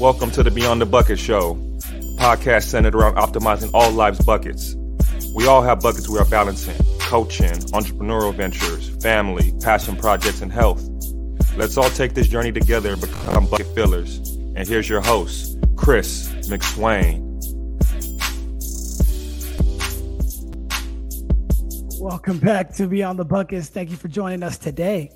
Welcome to the Beyond the Bucket Show, a podcast centered around optimizing all life's buckets. We all have buckets we are balancing: coaching, entrepreneurial ventures, family, passion projects, and health. Let's all take this journey together and become bucket fillers. And here's your host, Chris McSwain. Welcome back to Beyond the Buckets. Thank you for joining us today.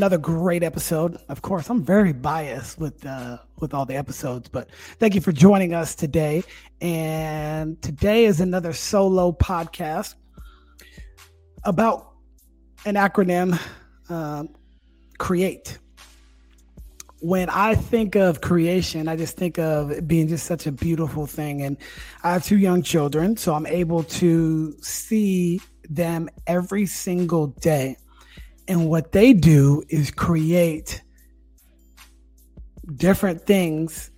Another great episode. Of course, I'm very biased with all the episodes, but thank you for joining us today. And today is another solo podcast about an acronym, CREATE. When I think of creation, I just think of it being just such a beautiful thing. And I have two young children, so I'm able to see them every single day. And what they do is create different things,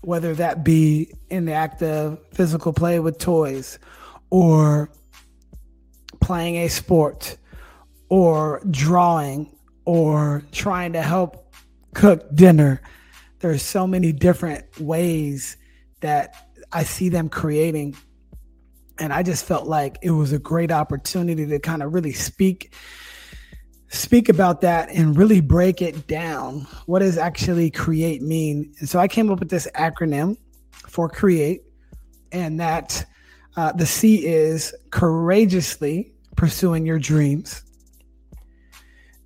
whether that be in the act of physical play with toys, or playing a sport, or drawing, or trying to help cook dinner. There's so many different ways that I see them creating. And I just felt like it was a great opportunity to kind of really speak about that and really break it down. What does actually CREATE mean? And so I came up with this acronym for CREATE, and that the C is courageously pursuing your dreams.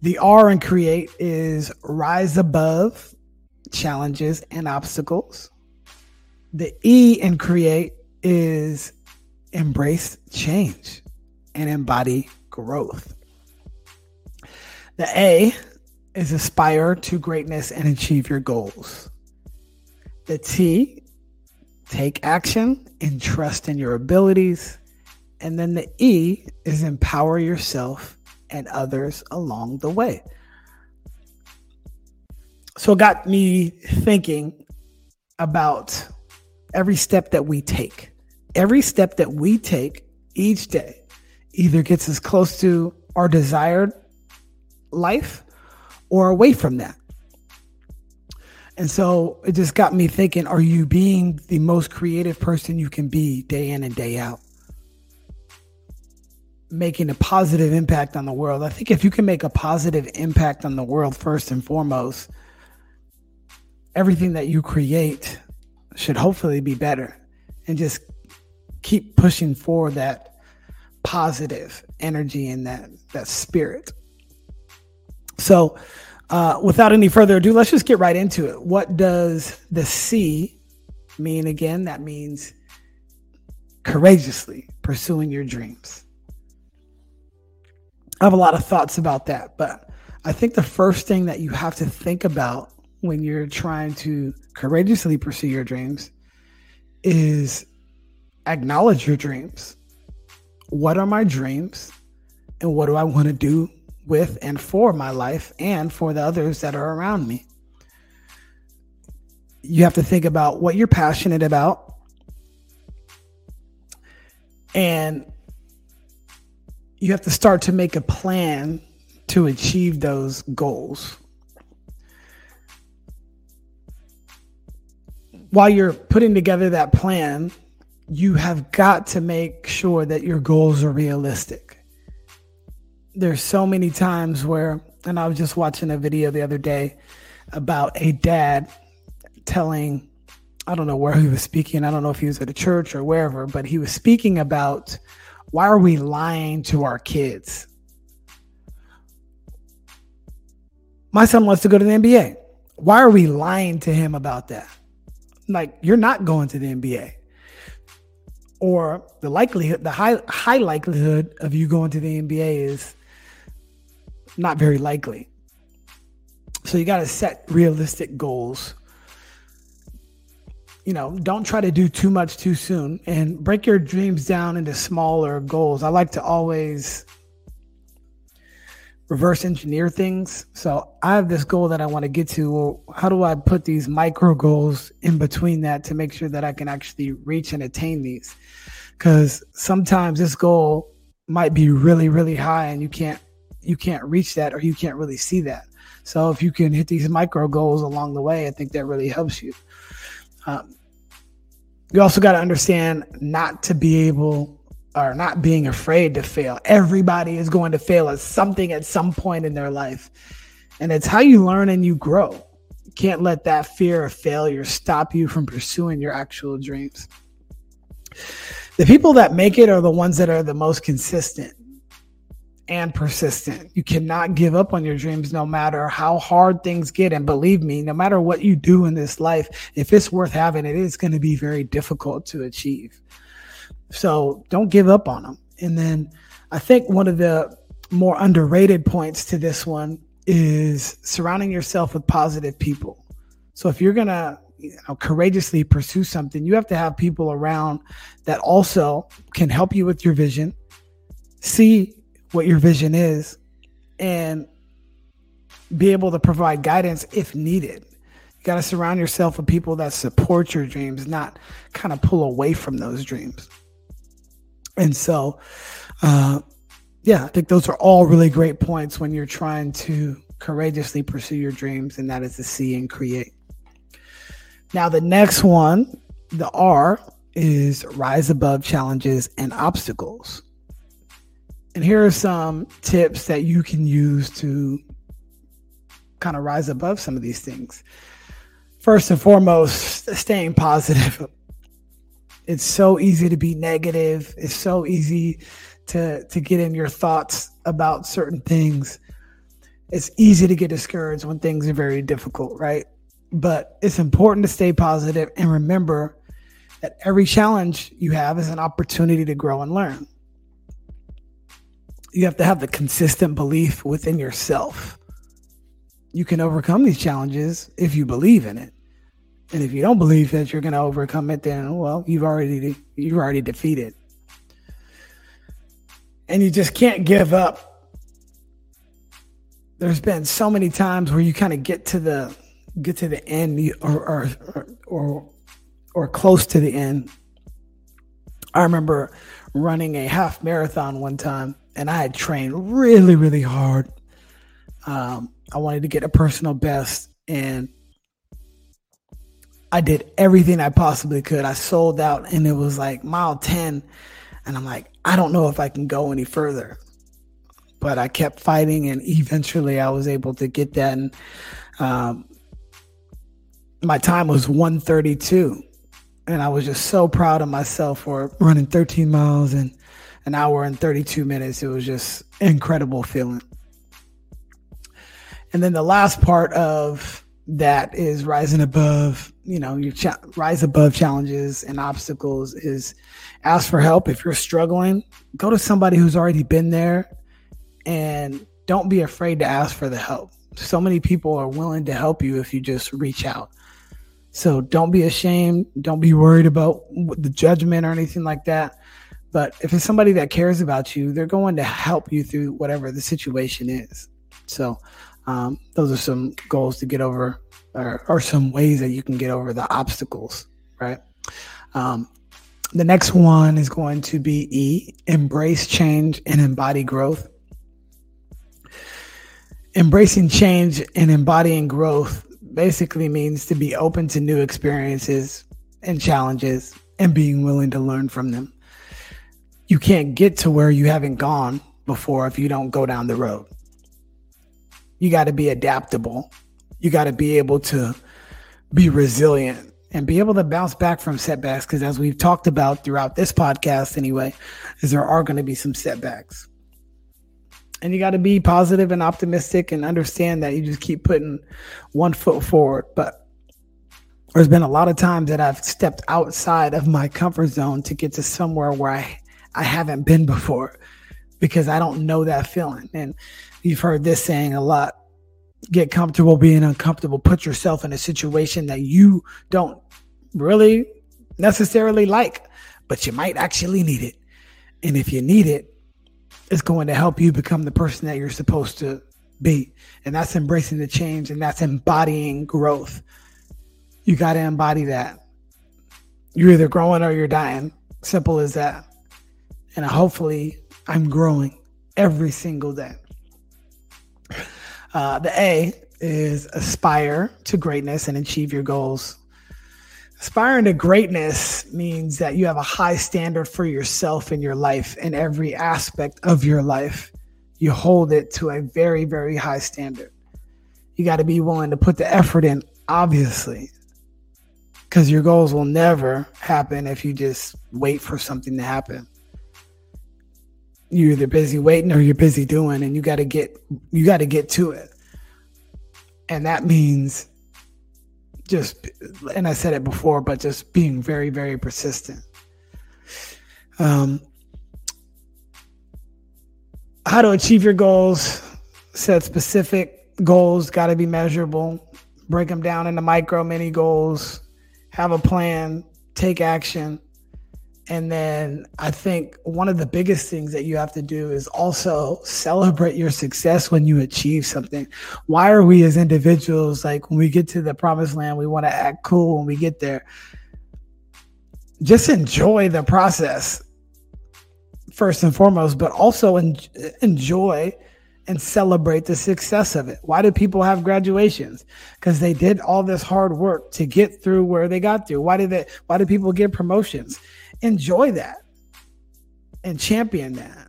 The R in CREATE is rise above challenges and obstacles. The E in CREATE is embrace change and embody growth. The A is aspire to greatness and achieve your goals. The T, take action and trust in your abilities. And then the E is empower yourself and others along the way. So it got me thinking about every step that we take. Every step that we take each day either gets us close to our desired life or away from that. And so it just got me thinking, are you being the most creative person you can be day in and day out, making a positive impact on the world? I think if you can make a positive impact on the world first and foremost, everything that you create should hopefully be better, and just keep pushing for that positive energy and that spirit. So without any further ado, let's just get right into it. What does the C mean again? That means courageously pursuing your dreams. I have a lot of thoughts about that, but I think the first thing that you have to think about when you're trying to courageously pursue your dreams is acknowledge your dreams. What are my dreams, and what do I want to do with and for my life and for the others that are around me? You have to think about what you're passionate about and you have to start to make a plan to achieve those goals. While you're putting together that plan, you have got to make sure that your goals are realistic. There's so many times where, and I was just watching a video the other day about a dad telling, I don't know where he was speaking. I don't know if he was at a church or wherever, but he was speaking about, why are we lying to our kids? My son wants to go to the NBA. Why are we lying to him about that? Like, you're not going to the NBA. Or the likelihood, the high likelihood of you going to the NBA is not very likely. So you got to set realistic goals. You know, don't try to do too much too soon, and break your dreams down into smaller goals. I like to always reverse engineer things. So I have this goal that I want to get to. Well, how do I put these micro goals in between that to make sure that I can actually reach and attain these? Because sometimes this goal might be really, really high and you can't you can't reach that, or you can't really see that. So if you can hit these micro goals along the way, I think that really helps you. You also got to understand not to be able, or not being afraid to fail. Everybody is going to fail at something at some point in their life. And it's how you learn and you grow. You can't let that fear of failure stop you from pursuing your actual dreams. The people that make it are the ones that are the most consistent and persistent. You cannot give up on your dreams no matter how hard things get. And believe me, no matter what you do in this life, if it's worth having, it is going to be very difficult to achieve. So don't give up on them. And then I think one of the more underrated points to this one is surrounding yourself with positive people. So if you're going to courageously pursue something, you have to have people around that also can help you with your vision, see what your vision is, and be able to provide guidance if needed. You got to surround yourself with people that support your dreams, not kind of pull away from those dreams. And so, I think those are all really great points when you're trying to courageously pursue your dreams, and that is to see and create. Now, the next one, the R, is rise above challenges and obstacles. And here are some tips that you can use to kind of rise above some of these things. First and foremost, staying positive. It's so easy to be negative. It's so easy to get in your thoughts about certain things. It's easy to get discouraged when things are very difficult, right? But it's important to stay positive and remember that every challenge you have is an opportunity to grow and learn. You have to have the consistent belief within yourself. You can overcome these challenges if you believe in it. And if you don't believe that you're going to overcome it, then, well, you've already defeated. And you just can't give up. There's been so many times where you kind of get to the end or close to the end. I remember running a half marathon one time, and I had trained really, really hard. I wanted to get a personal best, and I did everything I possibly could. I sold out, and it was like mile 10, and I'm like, I don't know if I can go any further. But I kept fighting, and eventually I was able to get that. And my time was 1:32, and I was just so proud of myself for running 13 miles in an hour and 32 minutes. It was just incredible feeling. And then the last part of that is rising above, rise above challenges and obstacles, is ask for help. If you're struggling, go to somebody who's already been there, and don't be afraid to ask for the help. So many people are willing to help you if you just reach out. So don't be ashamed. Don't be worried about the judgment or anything like that. But if it's somebody that cares about you, they're going to help you through whatever the situation is. So those are some goals to get over, or some ways that you can get over the obstacles, right? The next one is going to be E, embrace change and embody growth. Embracing change and embodying growth basically means to be open to new experiences and challenges and being willing to learn from them. You can't get to where you haven't gone before if you don't go down the road. You got to be adaptable. You got to be able to be resilient and be able to bounce back from setbacks, because as we've talked about throughout this podcast anyway, is there are going to be some setbacks. And you got to be positive and optimistic and understand that you just keep putting one foot forward. But there's been a lot of times that I've stepped outside of my comfort zone to get to somewhere where I haven't been before, because I don't know that feeling. And you've heard this saying a lot: get comfortable being uncomfortable. Put yourself in a situation that you don't really necessarily like, but you might actually need it. And if you need it, it's going to help you become the person that you're supposed to be. And that's embracing the change, and that's embodying growth. You got to embody that. You're either growing or you're dying. Simple as that. And hopefully I'm growing every single day. The A is aspire to greatness and achieve your goals. Aspiring to greatness means that you have a high standard for yourself in your life, in every aspect of your life. You hold it to a very, very high standard. You got to be willing to put the effort in, obviously, because your goals will never happen if you just wait for something to happen. You're either busy waiting or you're busy doing, and you got to get to it. And that means just, and I said it before, but just being very, very persistent. How to achieve your goals. Set specific goals, got to be measurable. Break them down into micro, mini goals. Have a plan, take action. And then I think one of the biggest things that you have to do is also celebrate your success when you achieve something. Why are we as individuals, like when we get to the promised land, we want to act cool when we get there? Just enjoy the process first and foremost, but also enjoy and celebrate the success of it. Why do people have graduations? Because they did all this hard work to get through where they got through. Why do people get promotions? Enjoy that and champion that.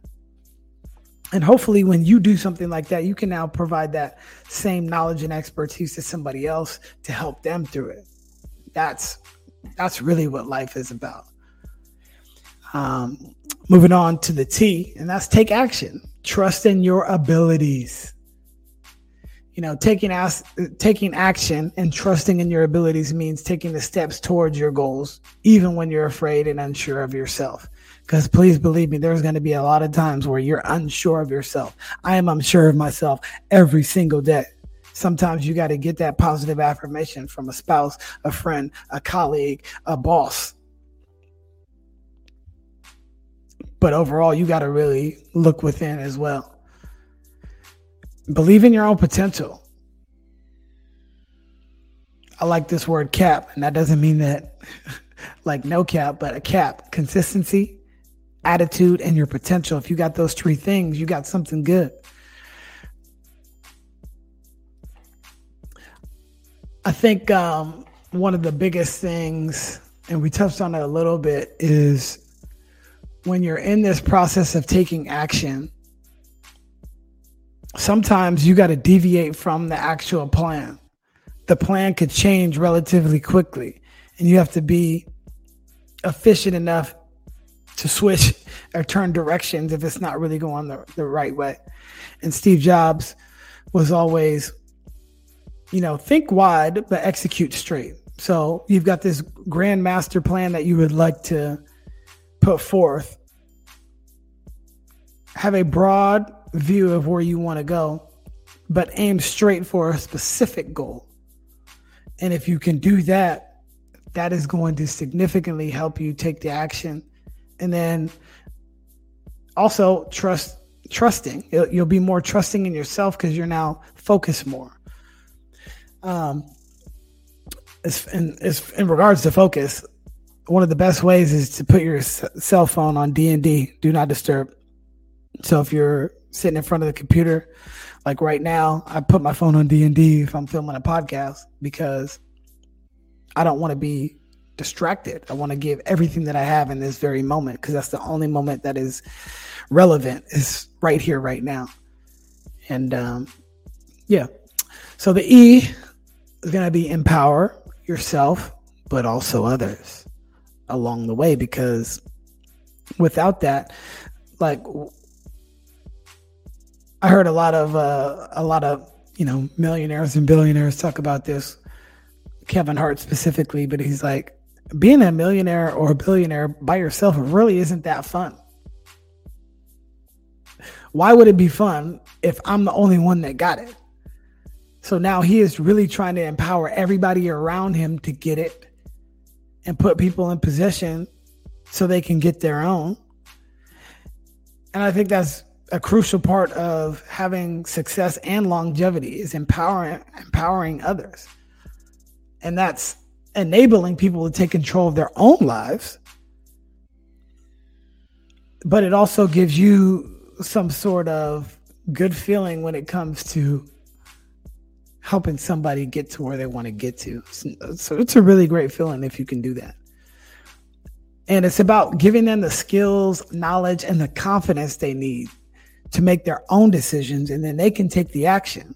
And hopefully when you do something like that, you can now provide that same knowledge and expertise to somebody else to help them through it. That's really what life is about. Moving on to the T, and that's take action. Trust in your abilities. You know, taking action and trusting in your abilities means taking the steps towards your goals, even when you're afraid and unsure of yourself. Because please believe me, there's going to be a lot of times where you're unsure of yourself. I am unsure of myself every single day. Sometimes you got to get that positive affirmation from a spouse, a friend, a colleague, a boss. But overall, you got to really look within as well. Believe in your own potential. I like this word cap, and that doesn't mean that like no cap, but a cap. Consistency, attitude, and your potential. If you got those three things, you got something good. I think one of the biggest things, and we touched on it a little bit, is when you're in this process of taking action, sometimes you got to deviate from the actual plan. The plan could change relatively quickly, and you have to be efficient enough to switch or turn directions if it's not really going the right way. And Steve Jobs was always, you know, think wide, but execute straight. So you've got this grand master plan that you would like to put forth. Have a broad view of where you want to go, but aim straight for a specific goal. And if you can do that, that is going to significantly help you take the action. And then also trusting. You'll be more trusting in yourself because you're now focused more. In regards to focus, one of the best ways is to put your cell phone on D&D, do not disturb. So if you're sitting in front of the computer, like right now, I put my phone on D&D if I'm filming a podcast because I don't want to be distracted. I want to give everything that I have in this very moment because that's the only moment that is relevant is right here, right now. And yeah, so the E is going to be empower yourself, but also others along the way, because without that, like, I heard a lot of millionaires and billionaires talk about this, Kevin Hart specifically, but he's like, being a millionaire or a billionaire by yourself really isn't that fun. Why would it be fun if I'm the only one that got it? So now he is really trying to empower everybody around him to get it and put people in position so they can get their own. And I think that's a crucial part of having success and longevity is empowering others. And that's enabling people to take control of their own lives. But it also gives you some sort of good feeling when it comes to helping somebody get to where they want to get to. So it's a really great feeling if you can do that. And it's about giving them the skills, knowledge, and the confidence they need to make their own decisions, and then they can take the action.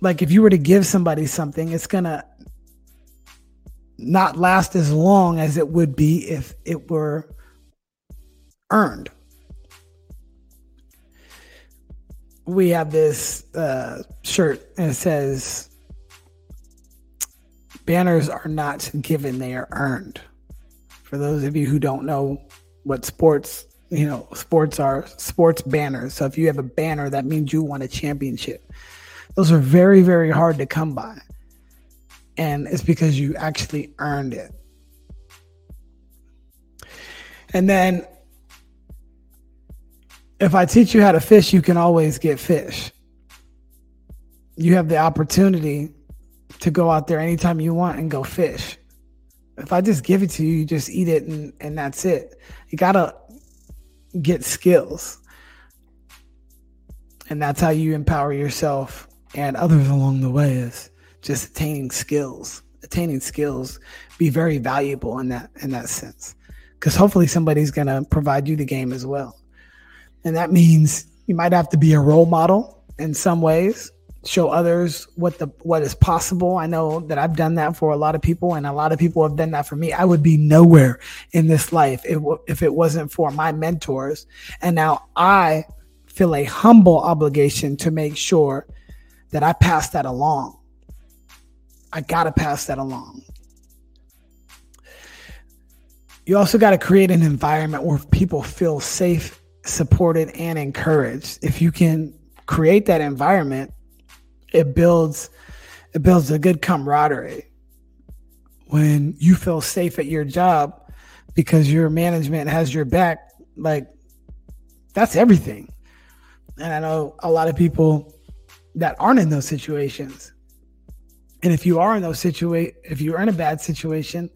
Like if you were to give somebody something, it's going to not last as long as it would be if it were earned. We have this shirt and it says, "Banners are not given, they are earned." For those of you who don't know what sports, you know, sports are sports banners. So if you have a banner, that means you won a championship. Those are very, very hard to come by. And it's because you actually earned it. And then if I teach you how to fish, you can always get fish. You have the opportunity to go out there anytime you want and go fish. If I just give it to you, you just eat it and that's it. You gotta get skills. And that's how you empower yourself and others along the way, is just attaining skills. Attaining skills, be very valuable in that sense. Because hopefully somebody's gonna provide you the game as well. And that means you might have to be a role model in some ways, show others what is possible. I know that I've done that for a lot of people, and a lot of people have done that for me. I would be nowhere in this life if it wasn't for my mentors. And now I feel a humble obligation to make sure that I pass that along. I got to pass that along. You also got to create an environment where people feel safe, supported, and encouraged. If you can create that environment, it builds a good camaraderie. When you feel safe at your job because your management has your back, like, that's everything. And I know a lot of people that aren't in those situations. And if you are in if you're in a bad situation,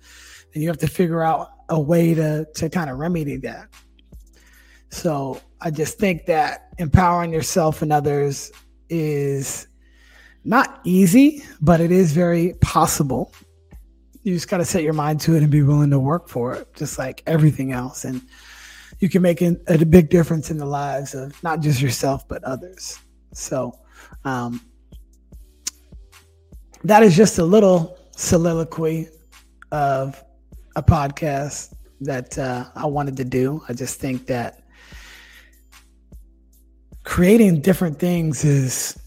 then you have to figure out a way to kind of remedy that. So I just think that empowering yourself and others is not easy, but it is very possible. You just got to set your mind to it and be willing to work for it, just like everything else. And you can make a big difference in the lives of not just yourself, but others. So that is just a little soliloquy of a podcast that I wanted to do. I just think that creating different things is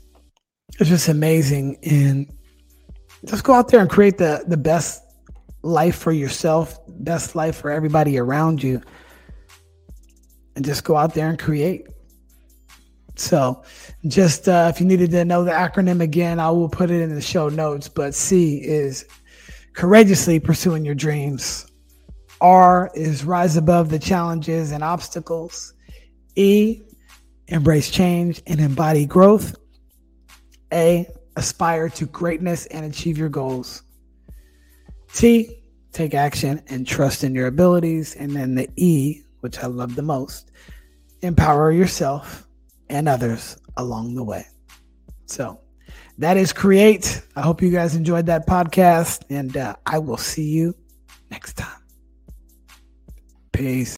just amazing, and just go out there and create the best life for yourself, best life for everybody around you, and just go out there and create. So just if you needed to know the acronym again, I will put it in the show notes, but C is courageously pursuing your dreams. R is rise above the challenges and obstacles. E, embrace change and embody growth. A, aspire to greatness and achieve your goals. T, take action and trust in your abilities. And then the E, which I love the most, empower yourself and others along the way. So that is Create. I hope you guys enjoyed that podcast, and I will see you next time. Peace.